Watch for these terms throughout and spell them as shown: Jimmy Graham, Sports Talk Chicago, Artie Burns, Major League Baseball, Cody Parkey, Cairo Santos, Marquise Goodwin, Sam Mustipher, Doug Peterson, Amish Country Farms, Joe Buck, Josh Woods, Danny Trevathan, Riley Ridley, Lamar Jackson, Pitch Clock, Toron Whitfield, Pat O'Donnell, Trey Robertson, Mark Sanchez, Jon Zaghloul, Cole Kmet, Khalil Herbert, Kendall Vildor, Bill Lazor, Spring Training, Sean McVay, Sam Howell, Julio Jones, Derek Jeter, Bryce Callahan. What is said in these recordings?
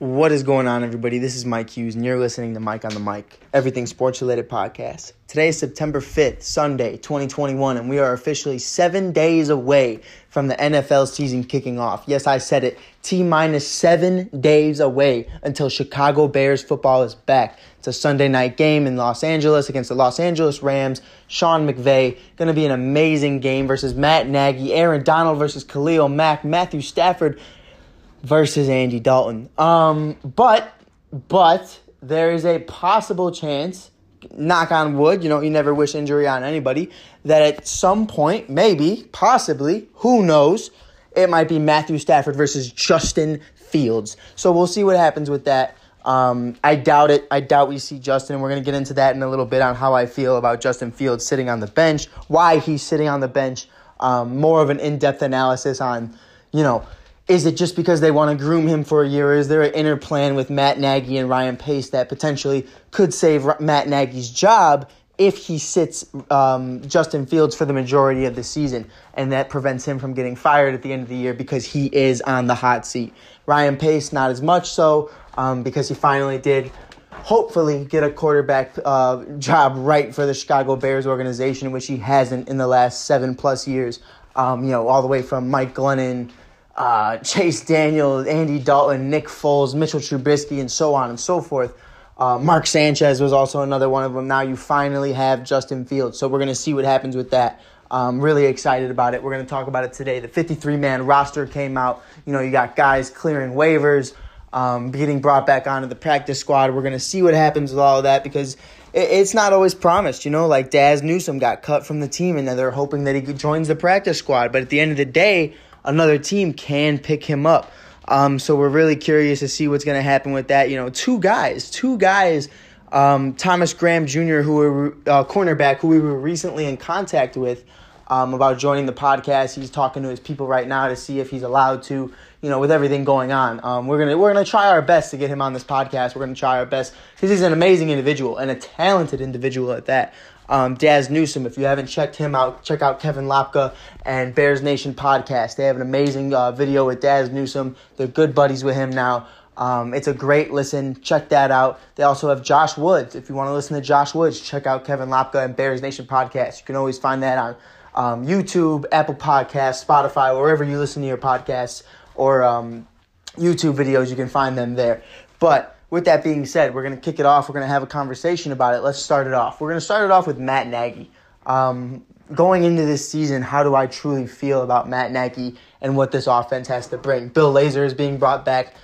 What is going on, everybody? This is Mike Hughes, and you're listening to Mike on the Mic, everything sports-related podcast. Today is September 5th, Sunday, 2021, and we are officially 7 days away from the NFL season kicking off. Yes, I said it. T-minus 7 days away until Chicago Bears football is back. It's a Sunday night game in Los Angeles against the Los Angeles Rams. Sean McVay, going to be an amazing game versus Matt Nagy, Aaron Donald versus Khalil Mack, Matthew Stafford versus Andy Dalton. But there is a possible chance, knock on wood, you never wish injury on anybody, that at some point, maybe, possibly, who knows, it might be Matthew Stafford versus Justin Fields. So we'll see what happens with that. I doubt it. I doubt we see Justin. We're going to get into that in a little bit on how I feel about Justin Fields sitting on the bench, why he's sitting on the bench, more of an in-depth analysis on, is it just because they want to groom him for a year? Is there an inner plan with Matt Nagy and Ryan Pace that potentially could save Matt Nagy's job if he sits Justin Fields for the majority of the season, and that prevents him from getting fired at the end of the year because he is on the hot seat? Ryan Pace, not as much so, because he finally did hopefully get a quarterback job right for the Chicago Bears organization, which he hasn't in the last 7+ years, all the way from Mike Glennon, Chase Daniel, Andy Dalton, Nick Foles, Mitchell Trubisky, and so on and so forth. Mark Sanchez was also another one of them. Now you finally have Justin Fields, so we're going to see what happens with that. I'm really excited about it. We're going to talk about it today. The 53-man roster came out. You got guys clearing waivers, getting brought back onto the practice squad. We're going to see what happens with all of that because it's not always promised. Like Daz Newsome got cut from the team, and they're hoping that he joins the practice squad. But at the end of the day, another team can pick him up. So we're really curious to see what's going to happen with that. Two guys, Thomas Graham Jr., cornerback, who we were recently in contact with about joining the podcast. He's talking to his people right now to see if he's allowed to, with everything going on. We're gonna try our best to get him on this podcast. We're going to try our best because he's an amazing individual and a talented individual at that. Daz Newsome, if you haven't checked him out, check out Kevin Lopka and Bears Nation podcast. They have an amazing video with Daz Newsome. They're good buddies with him now. It's a great listen. Check that out. They also have Josh Woods. If you want to listen to Josh Woods, check out Kevin Lopka and Bears Nation podcast. You can always find that on YouTube, Apple Podcasts, Spotify, wherever you listen to your podcasts or YouTube videos. You can find them there. But with that being said, we're going to kick it off. We're going to have a conversation about it. Let's start it off. We're going to start it off with Matt Nagy. Going into this season, how do I truly feel about Matt Nagy and what this offense has to bring? Bill Lazor is being brought back.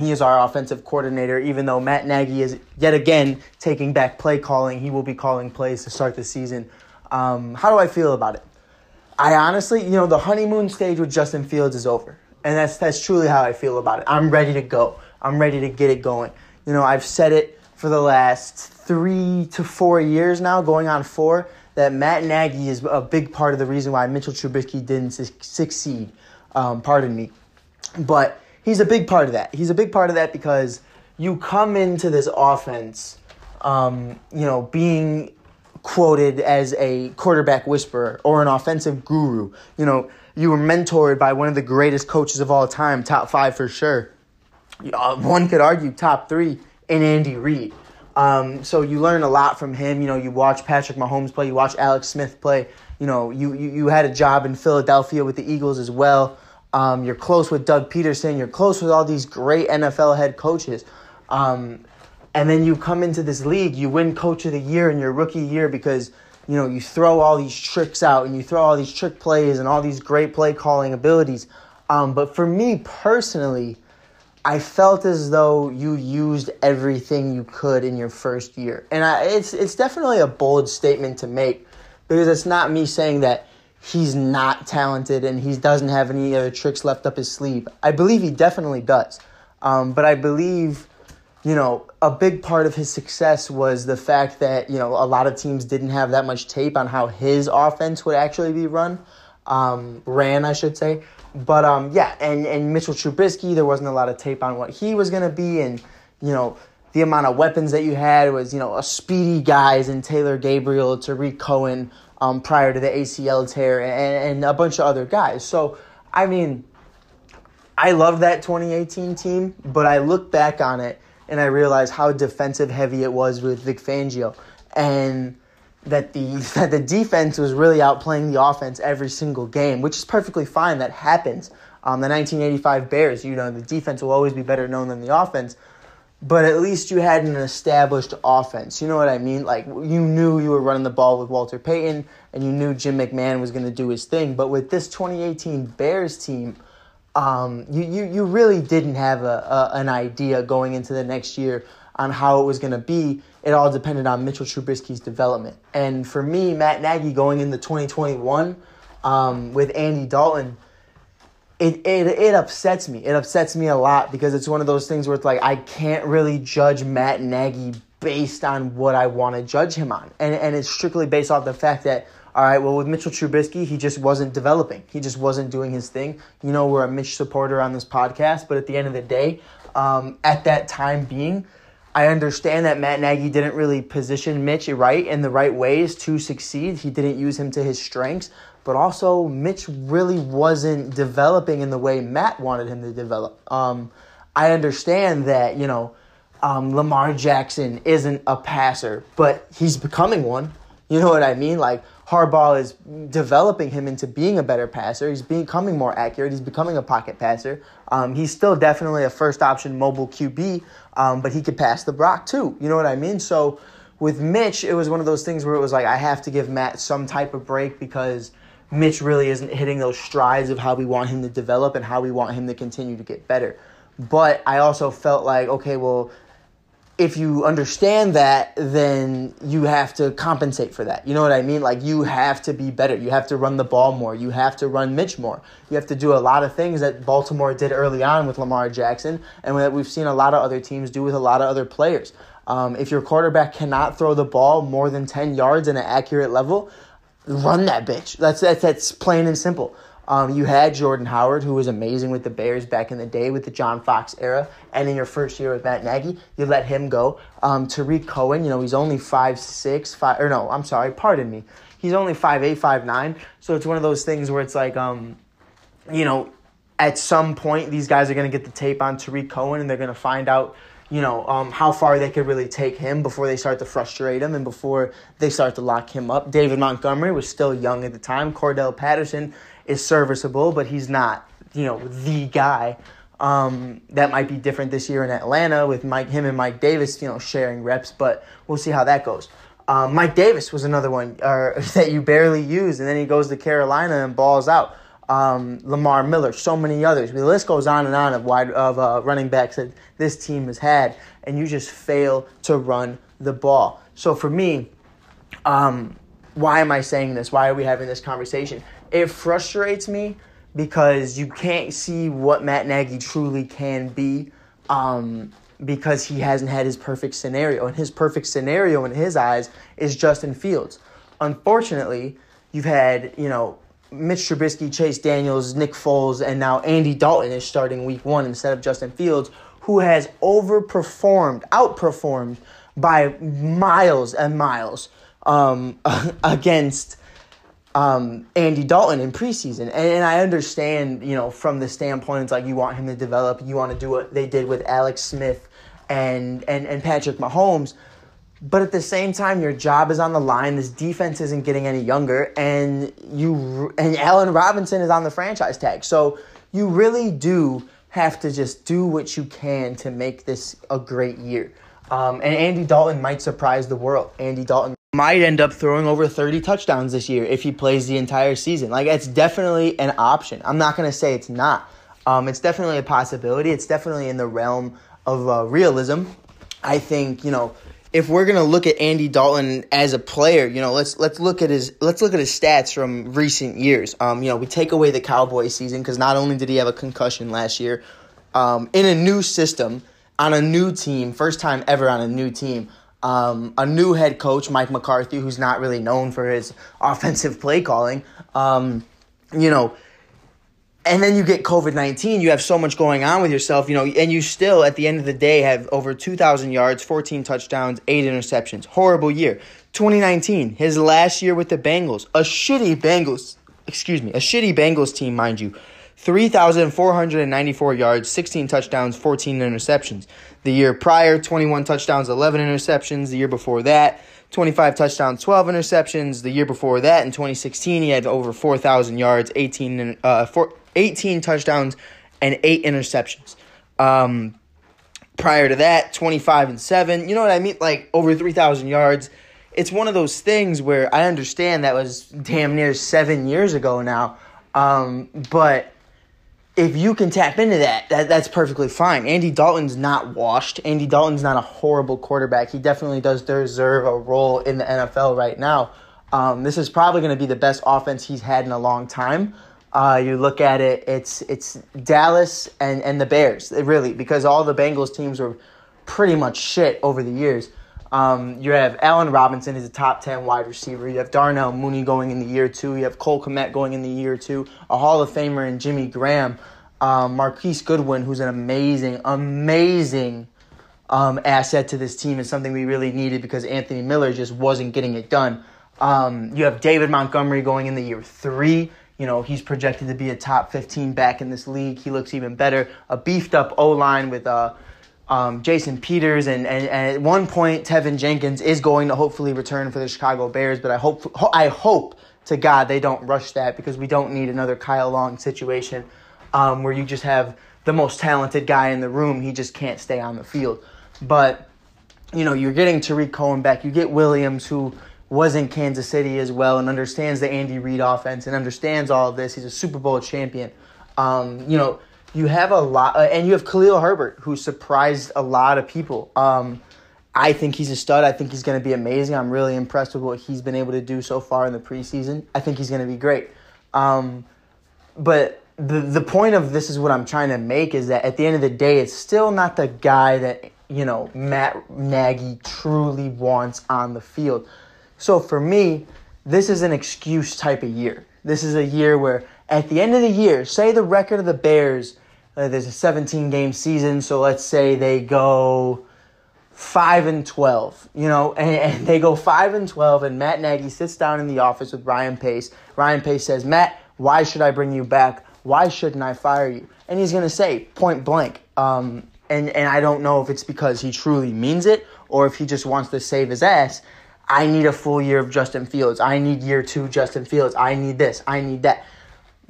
He is our offensive coordinator. Even though Matt Nagy is yet again taking back play calling, he will be calling plays to start the season. How do I feel about it? I honestly, the honeymoon stage with Justin Fields is over. And that's truly how I feel about it. I'm ready to go. I'm ready to get it going. I've said it for the last 3 to 4 years now, going on 4, that Matt Nagy is a big part of the reason why Mitchell Trubisky didn't succeed. But he's a big part of that. He's a big part of that because you come into this offense, being quoted as a quarterback whisperer or an offensive guru. You were mentored by one of the greatest coaches of all time, top 5 for sure. One could argue top 3 in Andy Reid. So you learn a lot from him. You watch Patrick Mahomes play. You watch Alex Smith play. You had a job in Philadelphia with the Eagles as well. You're close with Doug Peterson. You're close with all these great NFL head coaches. And then you come into this league. You win Coach of the Year in your rookie year because, you throw all these tricks out and you throw all these trick plays and all these great play calling abilities. But for me personally, I felt as though you used everything you could in your first year. And it's definitely a bold statement to make because it's not me saying that he's not talented and he doesn't have any other tricks left up his sleeve. I believe he definitely does. But I believe, a big part of his success was the fact that, a lot of teams didn't have that much tape on how his offense would actually be ran, I should say. But, and Mitchell Trubisky, there wasn't a lot of tape on what he was going to be. And, the amount of weapons that you had was, a speedy guys in Taylor Gabriel, Tariq Cohen prior to the ACL tear, and a bunch of other guys. So, I love that 2018 team, but I look back on it and I realize how defensive heavy it was with Vic Fangio, and that the defense was really outplaying the offense every single game, which is perfectly fine. That happens. The 1985 Bears, you know, the defense will always be better known than the offense, but at least you had an established offense. You know what I mean? Like, you knew you were running the ball with Walter Payton, and you knew Jim McMahon was going to do his thing. But with this 2018 Bears team, you really didn't have an idea going into the next year on how it was going to be. It all depended on Mitchell Trubisky's development. And for me, Matt Nagy going into 2021 with Andy Dalton, it upsets me. It upsets me a lot because it's one of those things where it's like I can't really judge Matt Nagy based on what I want to judge him on. And it's strictly based off the fact that, all right, well, with Mitchell Trubisky, he just wasn't developing. He just wasn't doing his thing. You know, we're a Mitch supporter on this podcast, but at the end of the day, at that time being, I understand that Matt Nagy didn't really position Mitch right in the right ways to succeed. He didn't use him to his strengths, but also Mitch really wasn't developing in the way Matt wanted him to develop. I understand that, you know, Lamar Jackson isn't a passer, but he's becoming one. You know what I mean? Like, Harbaugh is developing him into being a better passer. He's becoming more accurate. He's becoming a pocket passer. He's still definitely a first-option mobile QB, but he could pass the rock too. You know what I mean? So with Mitch, it was one of those things where it was like, I have to give Matt some type of break because Mitch really isn't hitting those strides of how we want him to develop and how we want him to continue to get better. But I also felt like, okay, well, if you understand that, then you have to compensate for that. You know what I mean? Like, you have to be better. You have to run the ball more. You have to run Mitch more. You have to do a lot of things that Baltimore did early on with Lamar Jackson and that we've seen a lot of other teams do with a lot of other players. If your quarterback cannot throw the ball more than 10 yards in an accurate level, run that bitch. That's plain and simple. You had Jordan Howard, who was amazing with the Bears back in the day with the John Fox era, and in your first year with Matt Nagy, you let him go. Tariq Cohen, you know, he's only 5'8", 5'9". So it's one of those things where it's like, you know, at some point these guys are going to get the tape on Tariq Cohen and they're going to find out, you know, how far they could really take him before they start to frustrate him and before they start to lock him up. David Montgomery was still young at the time. Cordell Patterson is serviceable, but he's not, you know, the guy. That might be different this year in Atlanta with him and Mike Davis, you know, sharing reps, but we'll see how that goes. Mike Davis was another one that you barely used, and then he goes to Carolina and balls out. Lamar Miller, so many others. The list goes on and on of running backs that this team has had, and you just fail to run the ball. So for me, why am I saying this? Why are we having this conversation? It frustrates me because you can't see what Matt Nagy truly can be because he hasn't had his perfect scenario. And his perfect scenario in his eyes is Justin Fields. Unfortunately, you've had, you know, Mitch Trubisky, Chase Daniels, Nick Foles, and now Andy Dalton is starting week one instead of Justin Fields, who has outperformed by miles and miles against Andy Dalton in preseason. And I understand, you know, from the standpoint, it's like you want him to develop, you want to do what they did with Alex Smith and Patrick Mahomes. But at the same time, your job is on the line. This defense isn't getting any younger, and Allen Robinson is on the franchise tag. So you really do have to just do what you can to make this a great year. And Andy Dalton might surprise the world. Andy Dalton might end up throwing over 30 touchdowns this year if he plays the entire season. Like, it's definitely an option. I'm not going to say it's not. It's definitely a possibility. It's definitely in the realm of realism. I think, you know, if we're gonna look at Andy Dalton as a player, you know, let's look at his stats from recent years. You know, we take away the Cowboys season because not only did he have a concussion last year, in a new system, on a new team, first time ever on a new team, a new head coach, Mike McCarthy, who's not really known for his offensive play calling, you know. And then you get COVID-19, you have so much going on with yourself, you know, and you still, at the end of the day, have over 2,000 yards, 14 touchdowns, 8 interceptions. Horrible year. 2019, his last year with the Bengals, a shitty Bengals team, mind you. 3,494 yards, 16 touchdowns, 14 interceptions. The year prior, 21 touchdowns, 11 interceptions. The year before that, 25 touchdowns, 12 interceptions. The year before that, in 2016, he had over 4,000 yards, 18 touchdowns, and 8 interceptions. Prior to that, 25-7. You know what I mean? Like, over 3,000 yards. It's one of those things where I understand that was damn near 7 years ago now. But if you can tap into that's perfectly fine. Andy Dalton's not washed. Andy Dalton's not a horrible quarterback. He definitely does deserve a role in the NFL right now. This is probably going to be the best offense he's had in a long time. You look at it, it's Dallas and the Bears, really, because all the Bengals teams were pretty much shit over the years. You have Allen Robinson is a top 10 wide receiver. You have Darnell Mooney going in the year two. You have Cole Kmet going in the year two. A Hall of Famer in Jimmy Graham. Marquise Goodwin, who's an amazing asset to this team, is something we really needed because Anthony Miller just wasn't getting it done. You have David Montgomery going in the year three. You know, he's projected to be a top 15 back in this league. He looks even better. A beefed-up O-line with... Jason Peters, and at one point, Tevin Jenkins is going to hopefully return for the Chicago Bears, but I hope to God they don't rush that because we don't need another Kyle Long situation where you just have the most talented guy in the room. He just can't stay on the field. But, you know, you're getting Tariq Cohen back. You get Williams, who was in Kansas City as well and understands the Andy Reid offense and understands all of this. He's a Super Bowl champion. You know, you have a lot, and you have Khalil Herbert, who surprised a lot of people. I think he's a stud. I think he's going to be amazing. I'm really impressed with what he's been able to do so far in the preseason. I think he's going to be great. But the point of this is what I'm trying to make is that at the end of the day, it's still not the guy that, you know, Matt Nagy truly wants on the field. So for me, this is an excuse type of year. This is a year where at the end of the year, say the record of the Bears, there's a 17-game season, so let's say they go 5-12, you know, and they go 5-12, and Matt Nagy sits down in the office with Ryan Pace. Ryan Pace says, Matt, why should I bring you back? Why shouldn't I fire you? And he's going to say, point blank, and I don't know if it's because he truly means it or if he just wants to save his ass. I need a full year of Justin Fields. I need year two Justin Fields. I need this. I need that.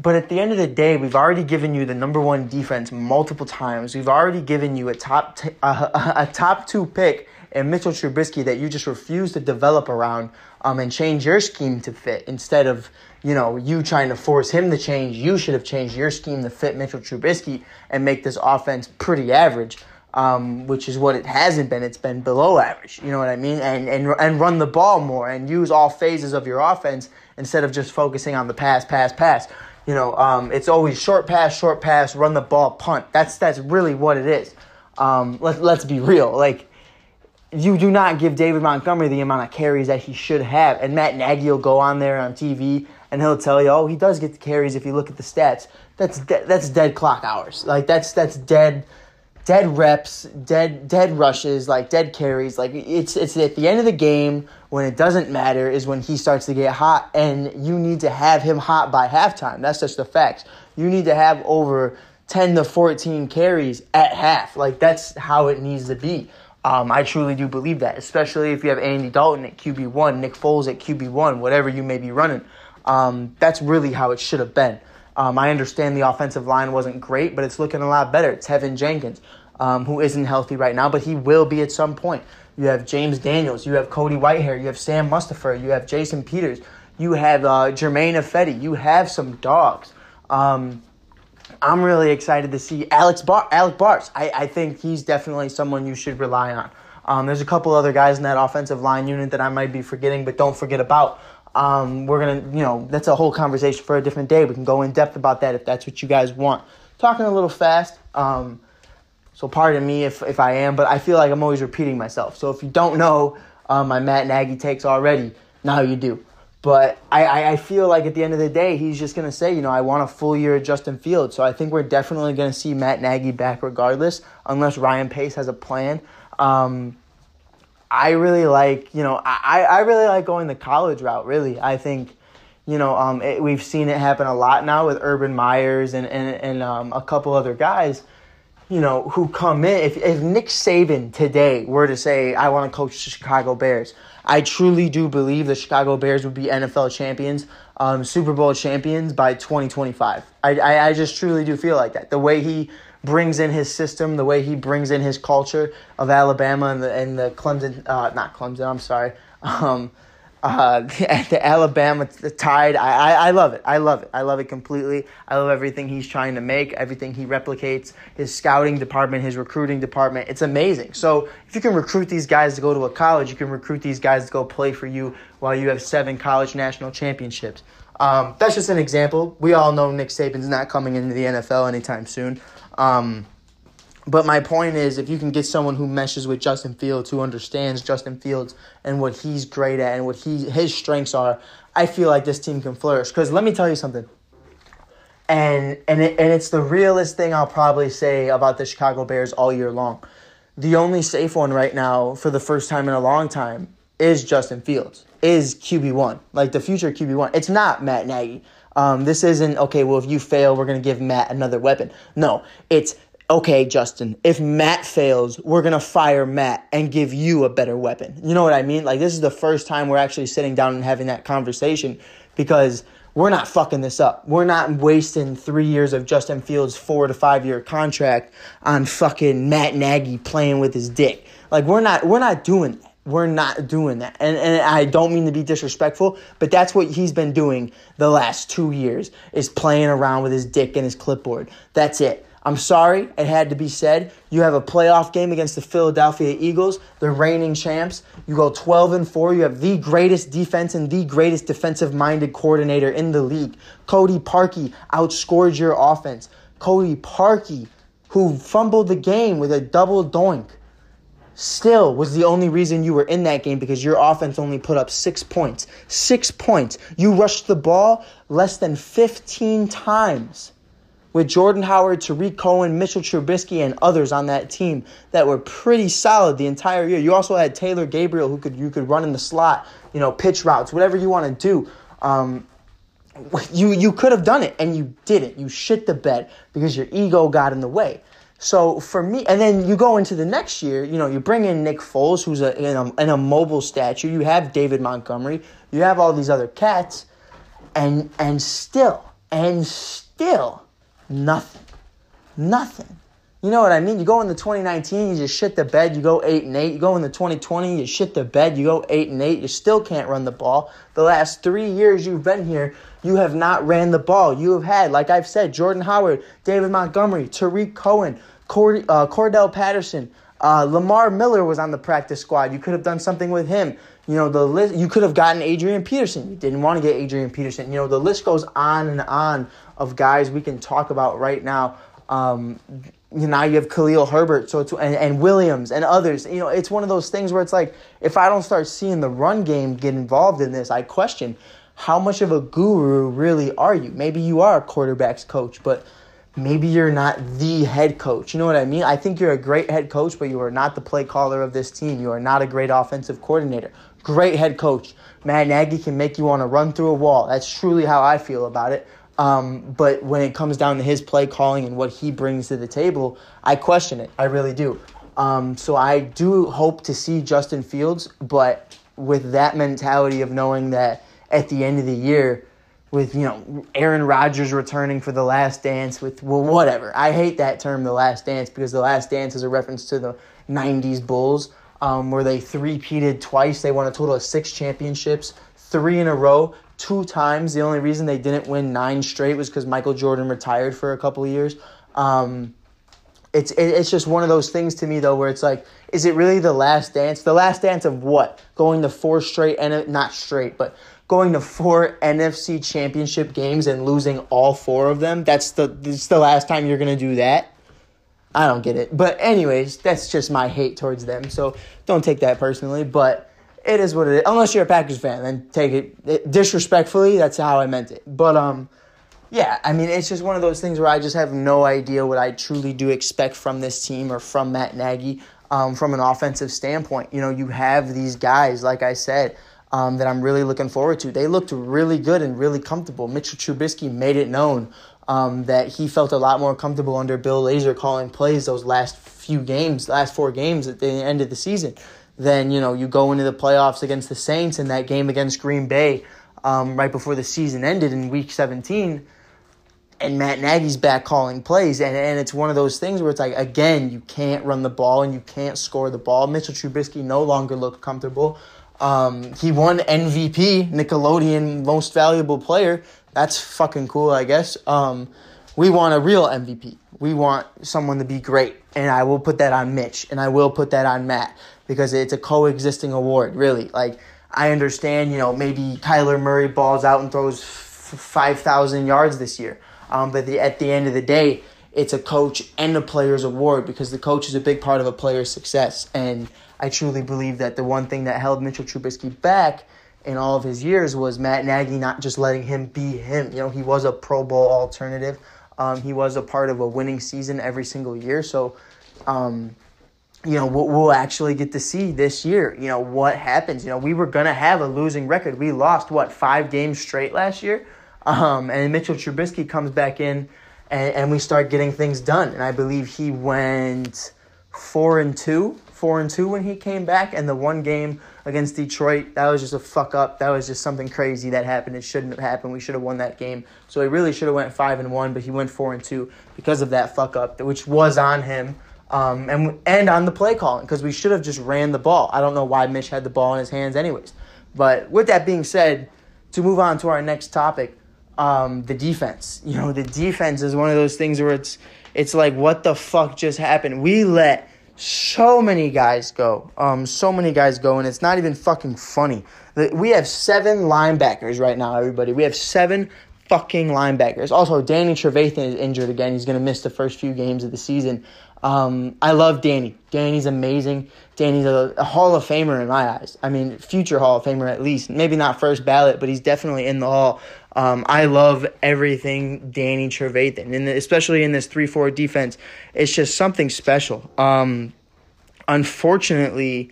But at the end of the day, we've already given you the number one defense multiple times. We've already given you a top two pick and Mitchell Trubisky that you just refuse to develop around and change your scheme to fit. Instead of, you know, you trying to force him to change, you should have changed your scheme to fit Mitchell Trubisky and make this offense pretty average, which is what it hasn't been. It's been below average, you know what I mean? And run the ball more and use all phases of your offense instead of just focusing on the pass. You know, it's always short pass, run the ball, punt. That's really what it is. Let's be real. Like, you do not give David Montgomery the amount of carries that he should have. And Matt Nagy will go on there on TV and he'll tell you, oh, he does get the carries if you look at the stats. That's dead clock hours. Like, that's dead reps, dead rushes, like dead carries. Like, it's at the end of the game when it doesn't matter is when he starts to get hot, and you need to have him hot by halftime. That's just the facts. You need to have over 10 to 14 carries at half. Like, that's how it needs to be. I truly do believe that, especially if you have Andy Dalton at QB1, Nick Foles at QB1, whatever you may be running. That's really how it should have been. I understand the offensive line wasn't great, but it's looking a lot better. Tevin Jenkins, who isn't healthy right now, but he will be at some point. You have James Daniels. You have Cody Whitehair. You have Sam Mustipher. You have Jason Peters. You have Jermaine Effetti. You have some dogs. I'm really excited to see Alec Bartz. I think he's definitely someone you should rely on. There's a couple other guys in that offensive line unit that I might be forgetting, but don't forget about. We're going to, you know, that's a whole conversation for a different day. We can go in depth about that if that's what you guys want. Talking a little fast, so pardon me if I am, but I feel like I'm always repeating myself. So if you don't know my Matt Nagy takes already, now you do. But I feel like at the end of the day, he's just going to say, you know, I want a full year of Justin Fields. So I think we're definitely going to see Matt Nagy back regardless, unless Ryan Pace has a plan. I really like going the college route, really. I think, you know, we've seen it happen a lot now with Urban Myers and a couple other guys, you know, who come in. If Nick Saban today were to say, I want to coach the Chicago Bears, I truly do believe the Chicago Bears would be NFL champions, Super Bowl champions by 2025. I just truly do feel like that. The way he brings in his system, the way he brings in his culture of Alabama and the Clemson, not Clemson, I'm sorry, the Alabama Tide, I love it. I love it. I love it completely. I love everything he's trying to make, everything he replicates, his scouting department, his recruiting department. It's amazing. So if you can recruit these guys to go to a college, you can recruit these guys to go play for you while you have 7 college national championships. That's just an example. We all know Nick Saban's not coming into the NFL anytime soon. But my point is, if you can get someone who meshes with Justin Fields, who understands Justin Fields and what he's great at and what his strengths are, I feel like this team can flourish. Because let me tell you something, and it's the realest thing I'll probably say about the Chicago Bears all year long. The only safe one right now, for the first time in a long time, is Justin Fields, is QB1, like the future QB1. It's not Matt Nagy. This isn't, okay, well, if you fail, we're going to give Matt another weapon. No, it's, okay, Justin, if Matt fails, we're going to fire Matt and give you a better weapon. You know what I mean? Like, this is the first time we're actually sitting down and having that conversation, because we're not fucking this up. We're not wasting 3 years of Justin Fields' 4 to 5 year contract on fucking Matt Nagy playing with his dick. Like, we're not doing that. We're not doing that. And I don't mean to be disrespectful, but that's what he's been doing the last 2 years, is playing around with his dick and his clipboard. That's it. I'm sorry, it had to be said. You have a playoff game against the Philadelphia Eagles, the reigning champs. You go 12-4. You have the greatest defense and the greatest defensive-minded coordinator in the league. Cody Parkey outscored your offense. Cody Parkey, who fumbled the game with a double doink, still was the only reason you were in that game, because your offense only put up 6 points. 6 points. You rushed the ball less than 15 times, with Jordan Howard, Tariq Cohen, Mitchell Trubisky, and others on that team that were pretty solid the entire year. You also had Taylor Gabriel, who you could run in the slot, you know, pitch routes, whatever you want to do. You could have done it, and you didn't. You shit the bed because your ego got in the way. So for me, and then you go into the next year, you know, you bring in Nick Foles, who's an immobile statue. You have David Montgomery. You have all these other cats, and still. Nothing. You know what I mean? You go into 2019, you just shit the bed, you go 8-8. You go into 2020, you shit the bed, you go 8-8. You still can't run the ball. The last 3 years you've been here, you have not ran the ball. You have had, like I've said, Jordan Howard, David Montgomery, Tariq Cohen, Cordell Patterson. Lamar Miller was on the practice squad. You could have done something with him. You know, the list. You could have gotten Adrian Peterson. You didn't want to get Adrian Peterson. You know, the list goes on and on of guys we can talk about right now. Now you have Khalil Herbert, so it's, and Williams and others. You know, it's one of those things where it's like, if I don't start seeing the run game get involved in this, I question how much of a guru really are you. Maybe you are a quarterback's coach, but maybe you're not the head coach. You know what I mean? I think you're a great head coach, but you are not the play caller of this team. You are not a great offensive coordinator. Great head coach, Matt Nagy, can make you want to run through a wall. That's truly how I feel about it. But when it comes down to his play calling and what he brings to the table, I question it. I really do. So I do hope to see Justin Fields, but with that mentality of knowing that at the end of the year, with, you know, Aaron Rodgers returning for The Last Dance, with, well, whatever. I hate that term, The Last Dance, because The Last Dance is a reference to the 90s Bulls, where they three-peated twice. They won a total of 6 championships, 3 in a row, 2 times. The only reason they didn't win 9 straight was because Michael Jordan retired for a couple of years. It's just one of those things to me, though, where it's like, is it really The Last Dance? The Last Dance of what? Going to 4 straight, and not straight, but going to 4 NFC championship games and losing all 4 of them. It's the last time you're going to do that. I don't get it. But anyways, that's just my hate towards them. So don't take that personally, but it is what it is. Unless you're a Packers fan, then take it disrespectfully. That's how I meant it. But yeah, I mean, it's just one of those things where I just have no idea what I truly do expect from this team or from Matt Nagy from an offensive standpoint. You know, you have these guys, like I said, that I'm really looking forward to. They looked really good and really comfortable. Mitchell Trubisky made it known that he felt a lot more comfortable under Bill Lazor calling plays those last four games at the end of the season. Then, you know, you go into the playoffs against the Saints and that game against Green Bay right before the season ended in Week 17, and Matt Nagy's back calling plays. And it's one of those things where it's like, again, you can't run the ball and you can't score the ball. Mitchell Trubisky no longer looked comfortable. He won MVP, Nickelodeon Most Valuable Player. That's fucking cool, I guess. We want a real MVP. We want someone to be great. And I will put that on Mitch, and I will put that on Matt, because it's a coexisting award, really. Like, I understand, you know, maybe Kyler Murray balls out and throws 5,000 yards this year. But at the end of the day, it's a coach and a player's award, because the coach is a big part of a player's success. And I truly believe that the one thing that held Mitchell Trubisky back in all of his years was Matt Nagy not just letting him be him. You know, he was a Pro Bowl alternative. He was a part of a winning season every single year. So, you know, we'll actually get to see this year, you know, what happens. You know, we were going to have a losing record. We lost, 5 games straight last year? And Mitchell Trubisky comes back in, and we start getting things done. And I believe he went 4-2 when he came back. And the one game against Detroit, that was just a fuck up. That was just something crazy that happened. It shouldn't have happened. We should have won that game. So he really should have went 5-1, but he went 4-2 because of that fuck up, which was on him. And on the play calling, because we should have just ran the ball. I don't know why Mitch had the ball in his hands anyways. But with that being said, to move on to our next topic, the defense. You know, the defense is one of those things where it's like, what the fuck just happened? We let so many guys go. And it's not even fucking funny. We have 7 linebackers right now, everybody. We have 7 fucking linebackers. Also, Danny Trevathan is injured again. He's going to miss the first few games of the season. I love Danny. Danny's amazing. Danny's a Hall of Famer in my eyes. I mean, future Hall of Famer at least. Maybe not first ballot, but he's definitely in the Hall. I love everything Danny Trevathan, and especially in this 3-4 defense. It's just something special. Unfortunately,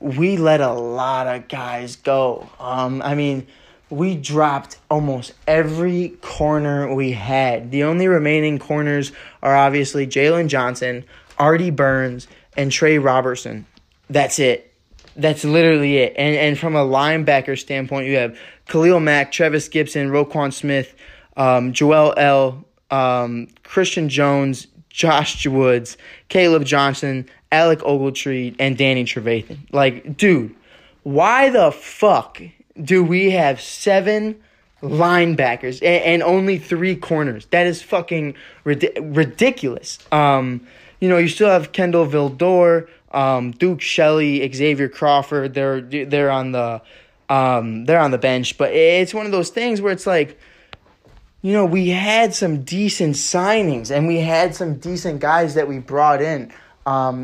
we let a lot of guys go. I mean, we dropped almost every corner we had. The only remaining corners are obviously Jaylon Johnson, Artie Burns, and Trey Robertson. That's it. That's literally it. And from a linebacker standpoint, you have Khalil Mack, Trevis Gibson, Roquan Smith, Joel L., Christian Jones, Josh Woods, Caleb Johnson, Alec Ogletree, and Danny Trevathan. Like, dude, why the fuck do we have 7 linebackers and only 3 corners? That is fucking ridiculous. You know, you still have Kendall Vildor, Duke Shelley, Xavier Crawford. They're on the bench, but it's one of those things where it's like, you know, we had some decent signings and we had some decent guys that we brought in.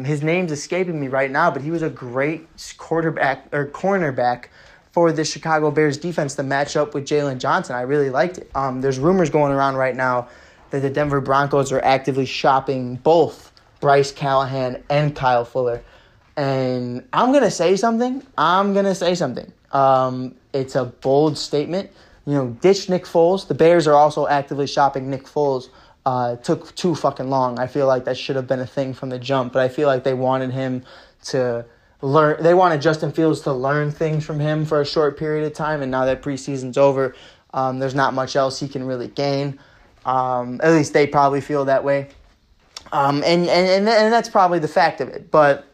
His name's escaping me right now, but he was a great cornerback for the Chicago Bears defense to match up with Jaylon Johnson. I really liked it. There's rumors going around right now that the Denver Broncos are actively shopping both Bryce Callahan and Kyle Fuller. And I'm going to say something. It's a bold statement. You know, ditch Nick Foles. The Bears are also actively shopping Nick Foles. It took too fucking long. I feel like that should have been a thing from the jump, but I feel like they wanted him to learn. They wanted Justin Fields to learn things from him for a short period of time, and now that preseason's over, there's not much else he can really gain. At least they probably feel that way. And that's probably the fact of it. But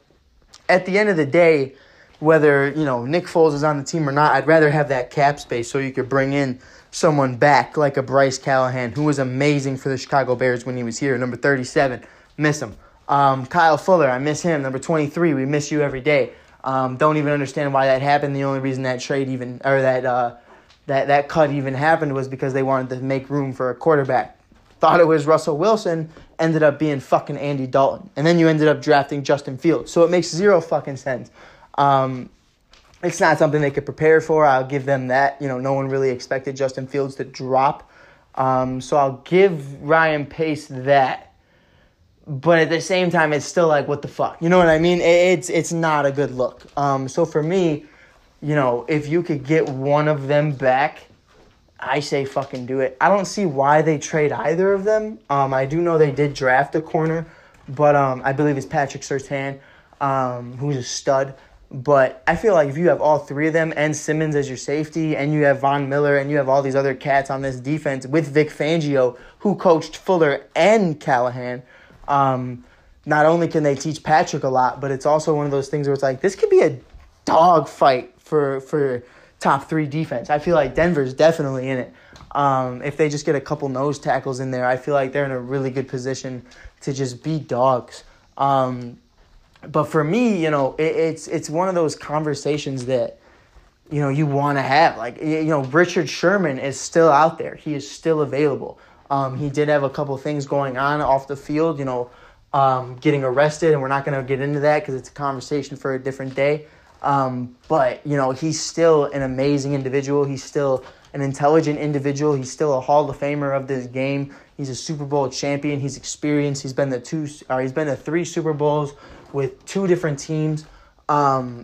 at the end of the day, whether, you know, Nick Foles is on the team or not, I'd rather have that cap space so you could bring in someone back like a Bryce Callahan, who was amazing for the Chicago Bears when he was here, number 37. Miss him. Kyle Fuller, I miss him. Number 23, we miss you every day. Don't even understand why that happened. The only reason that trade even, or that cut even happened, was because they wanted to make room for a quarterback. Thought it was Russell Wilson, ended up being fucking Andy Dalton. And then you ended up drafting Justin Fields. So it makes zero fucking sense. It's not something they could prepare for. I'll give them that. You know, no one really expected Justin Fields to drop. So I'll give Ryan Pace that. But at the same time, it's still like, what the fuck? You know what I mean? It's not a good look. So for me, you know, if you could get one of them back, I say fucking do it. I don't see why they trade either of them. I do know they did draft a corner, but I believe it's Patrick Surtain, who's a stud. But I feel like if you have all three of them and Simmons as your safety, and you have Von Miller, and you have all these other cats on this defense with Vic Fangio, who coached Fuller and Callahan, not only can they teach Patrick a lot, but it's also one of those things where it's like, this could be a dog fight for top three defense. I feel like Denver's definitely in it. If they just get a couple nose tackles in there, I feel like they're in a really good position to just be dogs. But for me, you know, it's one of those conversations that, you know, you want to have. Like, you know, Richard Sherman is still out there. He is still available. He did have a couple things going on off the field, you know, getting arrested, and we're not going to get into that because it's a conversation for a different day. But, you know, he's still an amazing individual. He's still an intelligent individual. He's still a Hall of Famer of this game. He's a Super Bowl champion. He's experienced. He's been to three Super Bowls with two different teams, you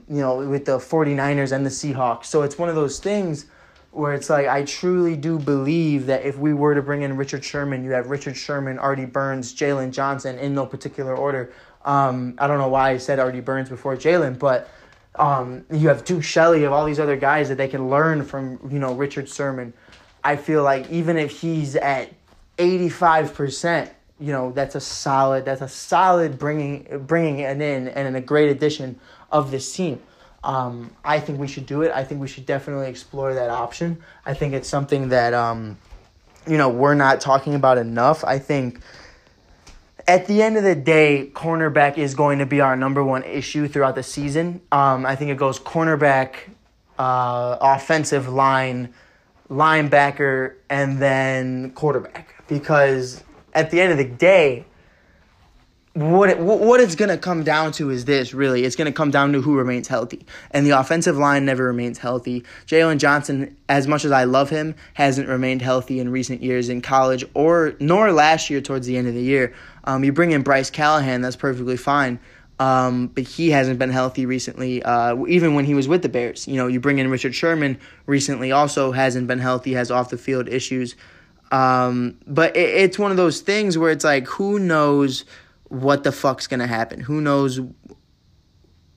know, with the 49ers and the Seahawks. So it's one of those things where it's like, I truly do believe that if we were to bring in Richard Sherman, you have Richard Sherman, Artie Burns, Jaylon Johnson in no particular order. I don't know why I said Artie Burns before Jaylon, but you have Duke Shelley, you have all these other guys that they can learn from, you know, Richard Sherman. I feel like even if he's at 85%, you know, that's a solid bringing it in and a great addition of this team. I think we should do it. I think we should definitely explore that option. I think it's something that, you know, we're not talking about enough. I think at the end of the day, cornerback is going to be our number one issue throughout the season. I think it goes cornerback, offensive line, linebacker, and then quarterback. Because at the end of the day, what it's going to come down to is this, really. It's going to come down to who remains healthy. And the offensive line never remains healthy. Jaylon Johnson, as much as I love him, hasn't remained healthy in recent years in college nor last year towards the end of the year. You bring in Bryce Callahan, that's perfectly fine. But he hasn't been healthy recently, even when he was with the Bears. You know, you bring in Richard Sherman recently, also hasn't been healthy, has off-the-field issues. But it's one of those things where it's like, who knows what the fuck's going to happen? Who knows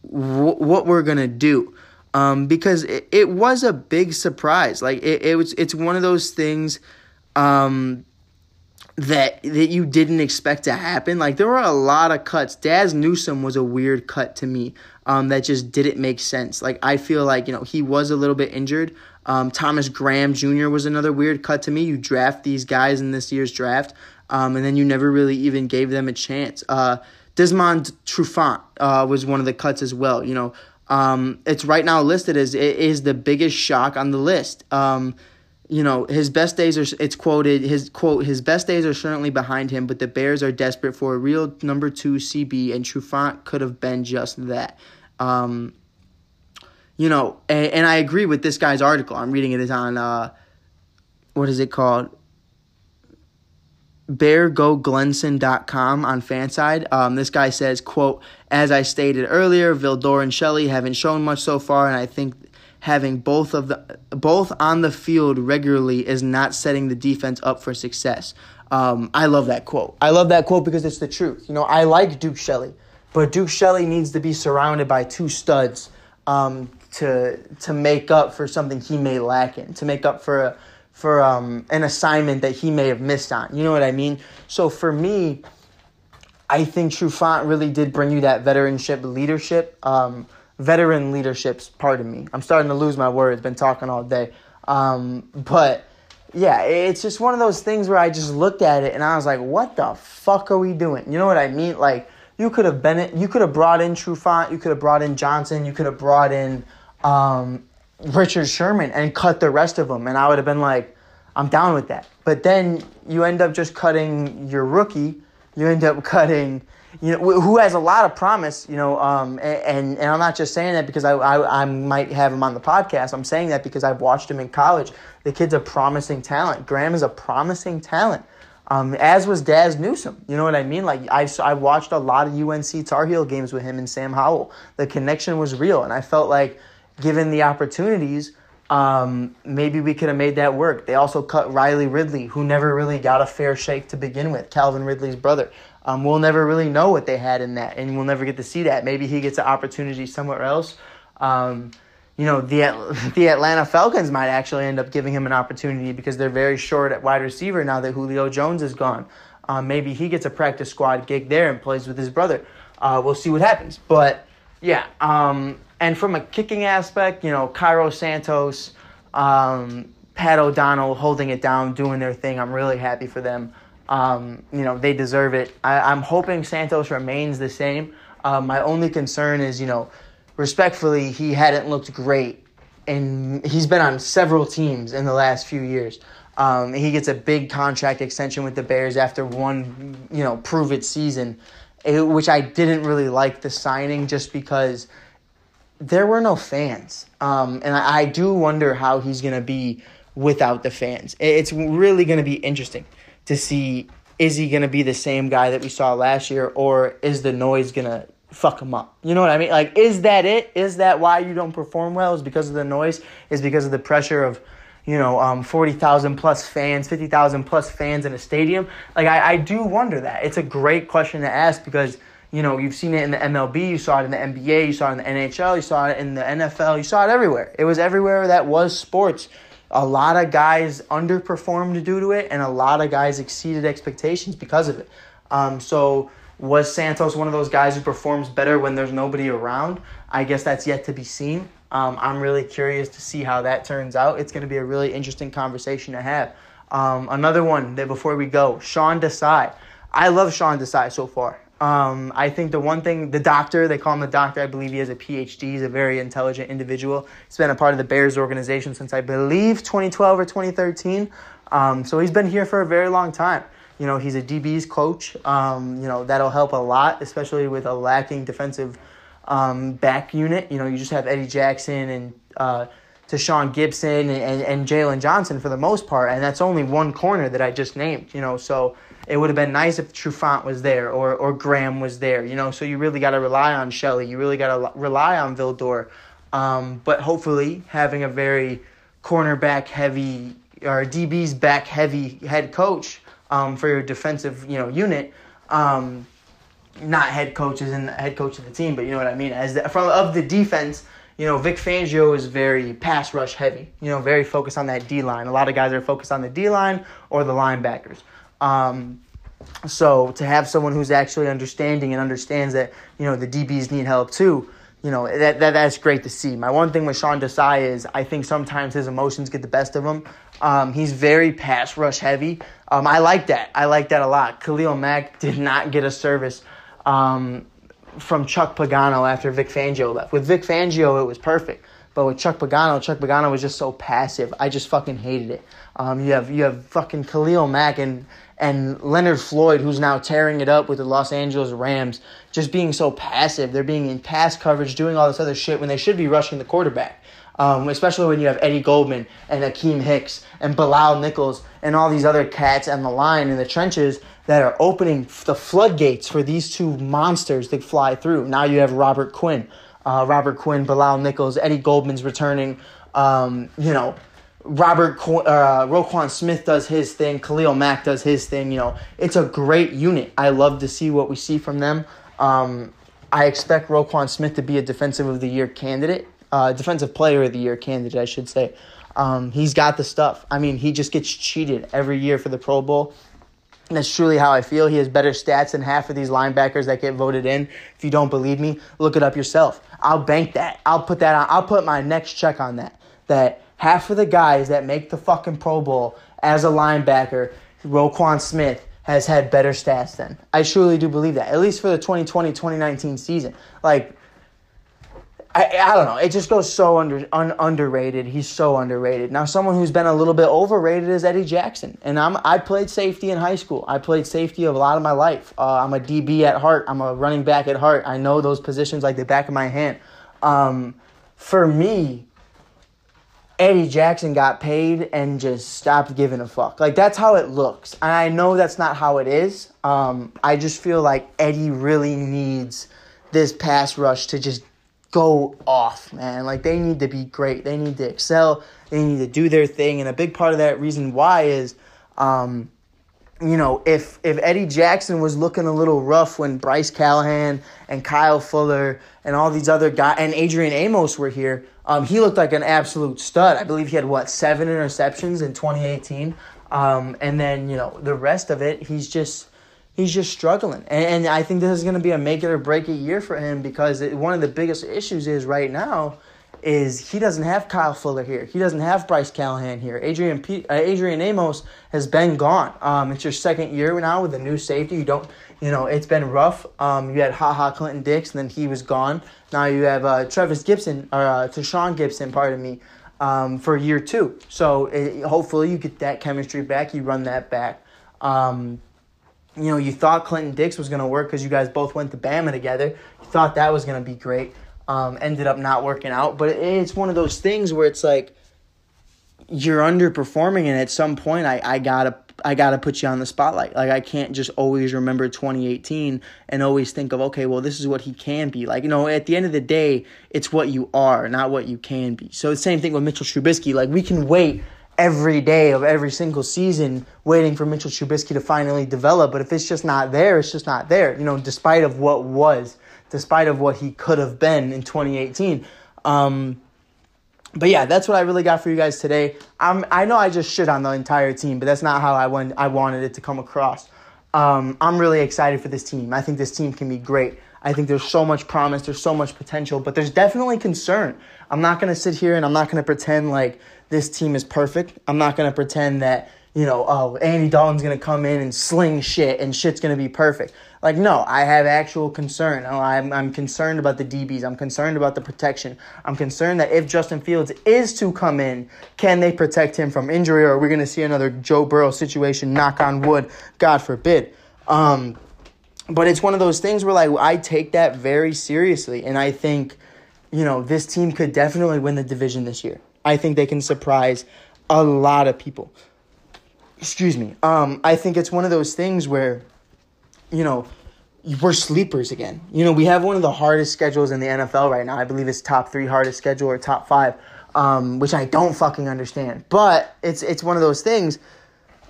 what we're going to do? Because it was a big surprise. Like, it's one of those things that you didn't expect to happen. Like, there were a lot of cuts. Daz Newsome was a weird cut to me that just didn't make sense. Like, I feel like, you know, he was a little bit injured. Thomas Graham Jr. was another weird cut to me. You draft these guys in this year's draft, and then you never really even gave them a chance. Desmond Trufant was one of the cuts as well. You know, it's right now listed as it is the biggest shock on the list. You know, his best days are, it's quoted, his quote, his best days are certainly behind him, but the Bears are desperate for a real number two CB, and Trufant could have been just that. You know, and I agree with this guy's article. I'm reading it. It's on, what is it called? BearGoGlenson.com on Fanside. This guy says, quote, as I stated earlier, Vildor and Shelley haven't shown much so far, and I think having both on the field regularly is not setting the defense up for success. I love that quote. I love that quote because it's the truth. You know, I like Duke Shelley, but Duke Shelley needs to be surrounded by two studs to make up for something he may lack in, to make up for an assignment that he may have missed on. You know what I mean? So for me, I think Trufant really did bring you that veteran leaderships, pardon me. I'm starting to lose my words, been talking all day. But yeah, it's just one of those things where I just looked at it and I was like, what the fuck are we doing? You know what I mean? Like, you could have brought in Trufant, you could have brought in Johnson, you could have brought in Richard Sherman and cut the rest of them. And I would have been like, I'm down with that. But then you end up just cutting your rookie. You end up cutting, you know, who has a lot of promise, you know, and I'm not just saying that because I might have him on the podcast. I'm saying that because I've watched him in college. The kid's a promising talent. Graham is a promising talent, as was Daz Newsome. You know what I mean? Like, I watched a lot of UNC Tar Heel games with him and Sam Howell. The connection was real, and I felt like given the opportunities, maybe we could have made that work. They also cut Riley Ridley, who never really got a fair shake to begin with, Calvin Ridley's brother. We'll never really know what they had in that, and we'll never get to see that. Maybe he gets an opportunity somewhere else. You know, the Atlanta Falcons might actually end up giving him an opportunity because they're very short at wide receiver now that Julio Jones is gone. Maybe he gets a practice squad gig there and plays with his brother. We'll see what happens. But, yeah, and from a kicking aspect, you know, Cairo Santos, Pat O'Donnell holding it down, doing their thing. I'm really happy for them. You know, they deserve it. I'm hoping Santos remains the same. My only concern is, you know, respectfully, he hadn't looked great, and he's been on several teams in the last few years. He gets a big contract extension with the Bears after one, you know, prove-it season, which I didn't really like the signing just because there were no fans. And I do wonder how he's going to be without the fans. It's really going to be interesting to see, is he going to be the same guy that we saw last year, or is the noise going to fuck him up? You know what I mean? Like, is that it? Is that why you don't perform well? Is because of the noise? Is because of the pressure of, you know, 40,000 plus fans, 50,000 plus fans in a stadium? Like, I do wonder that. It's a great question to ask because, you know, you've seen it in the MLB, you saw it in the NBA, you saw it in the NHL, you saw it in the NFL, you saw it everywhere. It was everywhere that was sports. A lot of guys underperformed due to it, and a lot of guys exceeded expectations because of it. So was Santos one of those guys who performs better when there's nobody around? I guess that's yet to be seen. I'm really curious to see how that turns out. It's going to be a really interesting conversation to have. Another one that before we go, Sean Desai. I love Sean Desai so far. I think the one thing, the doctor, they call him the doctor. I believe he has a PhD. He's a very intelligent individual. He's been a part of the Bears organization since, I believe, 2012 or 2013. So he's been here for a very long time. You know, he's a DB's coach. You know, that'll help a lot, especially with a lacking defensive back unit. You know, you just have Eddie Jackson and Tashawn Gibson and Jaylon Johnson for the most part, and that's only one corner that I just named, you know, so it would have been nice if Trufant was there or Graham was there, you know, so you really got to rely on Shelley. You really got to rely on Vildor. But hopefully having a very cornerback-heavy or DB's back-heavy head coach for your defensive, you know, unit, not head coach isn't the head coach of the team, but you know what I mean, as the, from of the defense. You know, Vic Fangio is very pass rush heavy, you know, very focused on that D-line. A lot of guys are focused on the D-line or the linebackers. So to have someone who's actually understanding and understands that, you know, the DBs need help too, you know, that's great to see. My one thing with Sean Desai is I think sometimes his emotions get the best of him. He's very pass rush heavy. I like that. I like that a lot. Khalil Mack did not get a service from Chuck Pagano after Vic Fangio left. With Vic Fangio, it was perfect. But with Chuck Pagano was just so passive. I just fucking hated it. You have fucking Khalil Mack and Leonard Floyd, who's now tearing it up with the Los Angeles Rams, just being so passive. They're being in pass coverage, doing all this other shit when they should be rushing the quarterback. Especially when you have Eddie Goldman and Akeem Hicks and Bilal Nichols and all these other cats on the line in the trenches that are opening the floodgates for these two monsters that fly through. Now you have Robert Quinn, Bilal Nichols, Eddie Goldman's returning. You know, Roquan Smith does his thing. Khalil Mack does his thing. You know, it's a great unit. I love to see what we see from them. I expect Roquan Smith to be a defensive player of the year candidate, I should say. He's got the stuff. I mean, he just gets cheated every year for the Pro Bowl. And that's truly how I feel. He has better stats than half of these linebackers that get voted in. If you don't believe me, look it up yourself. I'll bank that. I'll put that on. I'll put my next check on that. That half of the guys that make the fucking Pro Bowl as a linebacker, Roquan Smith has had better stats than. I truly do believe that, at least for the 2020-2019 season. Like, I don't know. It just goes so underrated. He's so underrated. Now, someone who's been a little bit overrated is Eddie Jackson. And I played safety in high school. I played safety a lot of my life. I'm a DB at heart. I'm a running back at heart. I know those positions like the back of my hand. For me, Eddie Jackson got paid and just stopped giving a fuck. Like, that's how it looks. And I know that's not how it is. I just feel like Eddie really needs this pass rush to just go off, man. Like, they need to be great. They need to excel. They need to do their thing. And a big part of that reason why is, you know, if Eddie Jackson was looking a little rough when Bryce Callahan and Kyle Fuller and all these other guys and Adrian Amos were here, he looked like an absolute stud. I believe he had, 7 interceptions in 2018. And then, you know, the rest of it, he's just struggling. And I think this is going to be a make it or break it year for him, because one of the biggest issues is right now is he doesn't have Kyle Fuller here. He doesn't have Bryce Callahan here. Adrian Amos has been gone. It's your second year now with a new safety. It's been rough. You had Clinton Dix, and then he was gone. Now you have Tashawn Gibson, for year 2. So hopefully you get that chemistry back. You run that back. You thought Clinton Dix was going to work because you guys both went to Bama together. You thought that was going to be great. Ended up not working out. But it's one of those things where it's like you're underperforming, and at some point I gotta put you on the spotlight. Like, I can't just always remember 2018 and always think of, okay, well, this is what he can be. Like, you know, at the end of the day, it's what you are, not what you can be. So the same thing with Mitchell Trubisky. Like, we can wait every day of every single season waiting for Mitchell Trubisky to finally develop. But if it's just not there, it's just not there, you know, despite of what was, despite of what he could have been in 2018. But yeah, that's what I really got for you guys today. I know I just shit on the entire team, but that's not how I wanted it to come across. I'm really excited for this team. I think this team can be great. I think there's so much promise, there's so much potential, but there's definitely concern. I'm not going to sit here and I'm not going to pretend like this team is perfect. I'm not going to pretend that, Andy Dalton's going to come in and sling shit and shit's going to be perfect. Like, no, I have actual concern. I'm concerned about the DBs. I'm concerned about the protection. I'm concerned that if Justin Fields is to come in, can they protect him from injury, or are we going to see another Joe Burrow situation, knock on wood, God forbid. But it's one of those things where, like, I take that very seriously, and I think, this team could definitely win the division this year. I think they can surprise a lot of people. Excuse me. I think it's one of those things where, we're sleepers again. We have one of the hardest schedules in the NFL right now. I believe it's top 3 hardest schedule or top 5, which I don't fucking understand. But it's one of those things.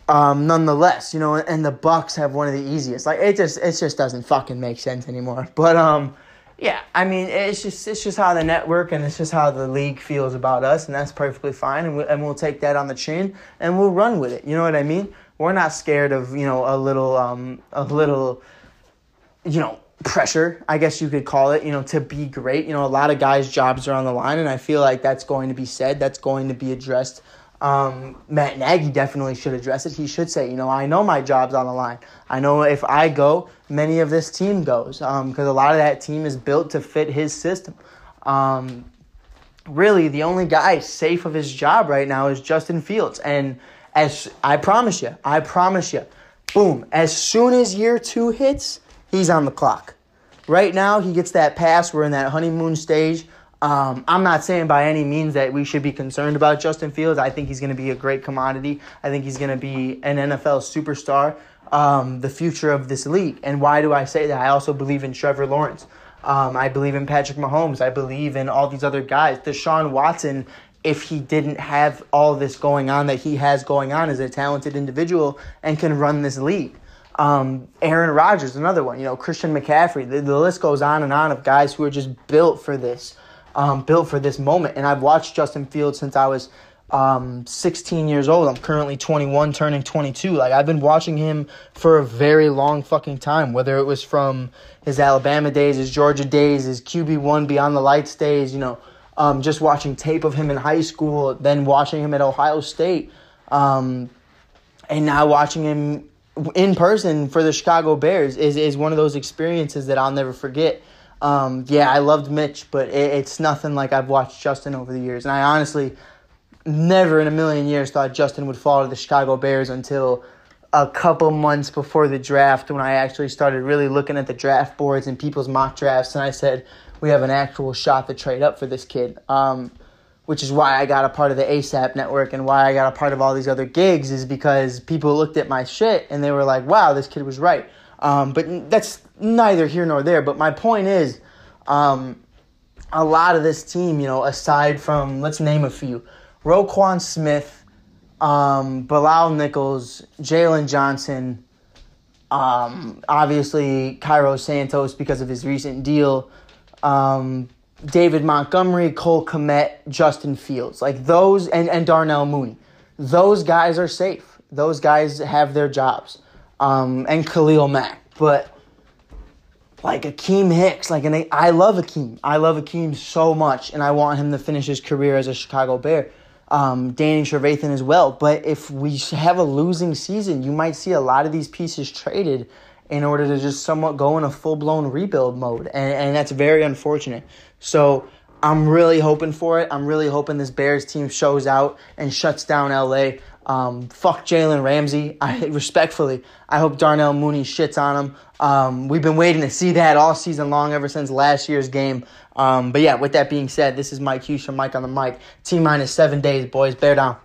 Nonetheless, and the Bucks have one of the easiest. Like, it just doesn't fucking make sense anymore. But yeah, I mean, it's just how the network and it's just how the league feels about us, and that's perfectly fine. And we'll take that on the chin and we'll run with it. You know what I mean? We're not scared of a little pressure, I guess you could call it, to be great. A lot of guys' jobs are on the line, and I feel like that's going to be said. That's going to be addressed. Matt Nagy definitely should address it. He should say, I know my job's on the line. I know if I go, many of this team goes, because a lot of that team is built to fit his system. Really, the only guy safe of his job right now is Justin Fields. And as I promise you, boom, as soon as year 2 hits, he's on the clock. Right now, he gets that pass. We're in that honeymoon stage. I'm not saying by any means that we should be concerned about Justin Fields. I think he's going to be a great commodity. I think he's going to be an NFL superstar, the future of this league. And why do I say that? I also believe in Trevor Lawrence. I believe in Patrick Mahomes. I believe in all these other guys. Deshaun Watson, if he didn't have all this going on that he has going on, is a talented individual and can run this league. Aaron Rodgers, another one. Christian McCaffrey. The list goes on of guys who are just built for this. Built for this moment. And I've watched Justin Fields since I was 16 years old. I'm currently 21, turning 22. Like, I've been watching him for a very long fucking time, whether it was from his Alabama days, his Georgia days, his QB1 Beyond the Lights days, just watching tape of him in high school, then watching him at Ohio State, and now watching him in person for the Chicago Bears is one of those experiences that I'll never forget. Yeah, I loved Mitch, but it's nothing like I've watched Justin over the years. And I honestly never in a million years thought Justin would fall to the Chicago Bears until a couple months before the draft, when I actually started really looking at the draft boards and people's mock drafts. And I said, we have an actual shot to trade up for this kid, which is why I got a part of the ASAP network and why I got a part of all these other gigs, is because people looked at my shit and they were like, wow, this kid was right. But that's neither here nor there. But my point is, a lot of this team, you know, aside from, let's name a few, Roquan Smith, Bilal Nichols, Jaylon Johnson, obviously Cairo Santos because of his recent deal, David Montgomery, Cole Kmet, Justin Fields, like those, and Darnell Mooney. Those guys are safe. Those guys have their jobs. And Khalil Mack. But, like, Akeem Hicks, like, and I love Akeem. I love Akeem so much, and I want him to finish his career as a Chicago Bear. Danny Trevathan as well. But if we have a losing season, you might see a lot of these pieces traded in order to just somewhat go in a full-blown rebuild mode. And that's very unfortunate. So I'm really hoping for it. I'm really hoping this Bears team shows out and shuts down L.A. Fuck Jalen Ramsey. Respectfully, I hope Darnell Mooney shits on him. We've been waiting to see that all season long, ever since last year's game. But yeah, with that being said, this is Mike Hughes from Mike on the Mic. T-minus 7 days, boys. Bear down.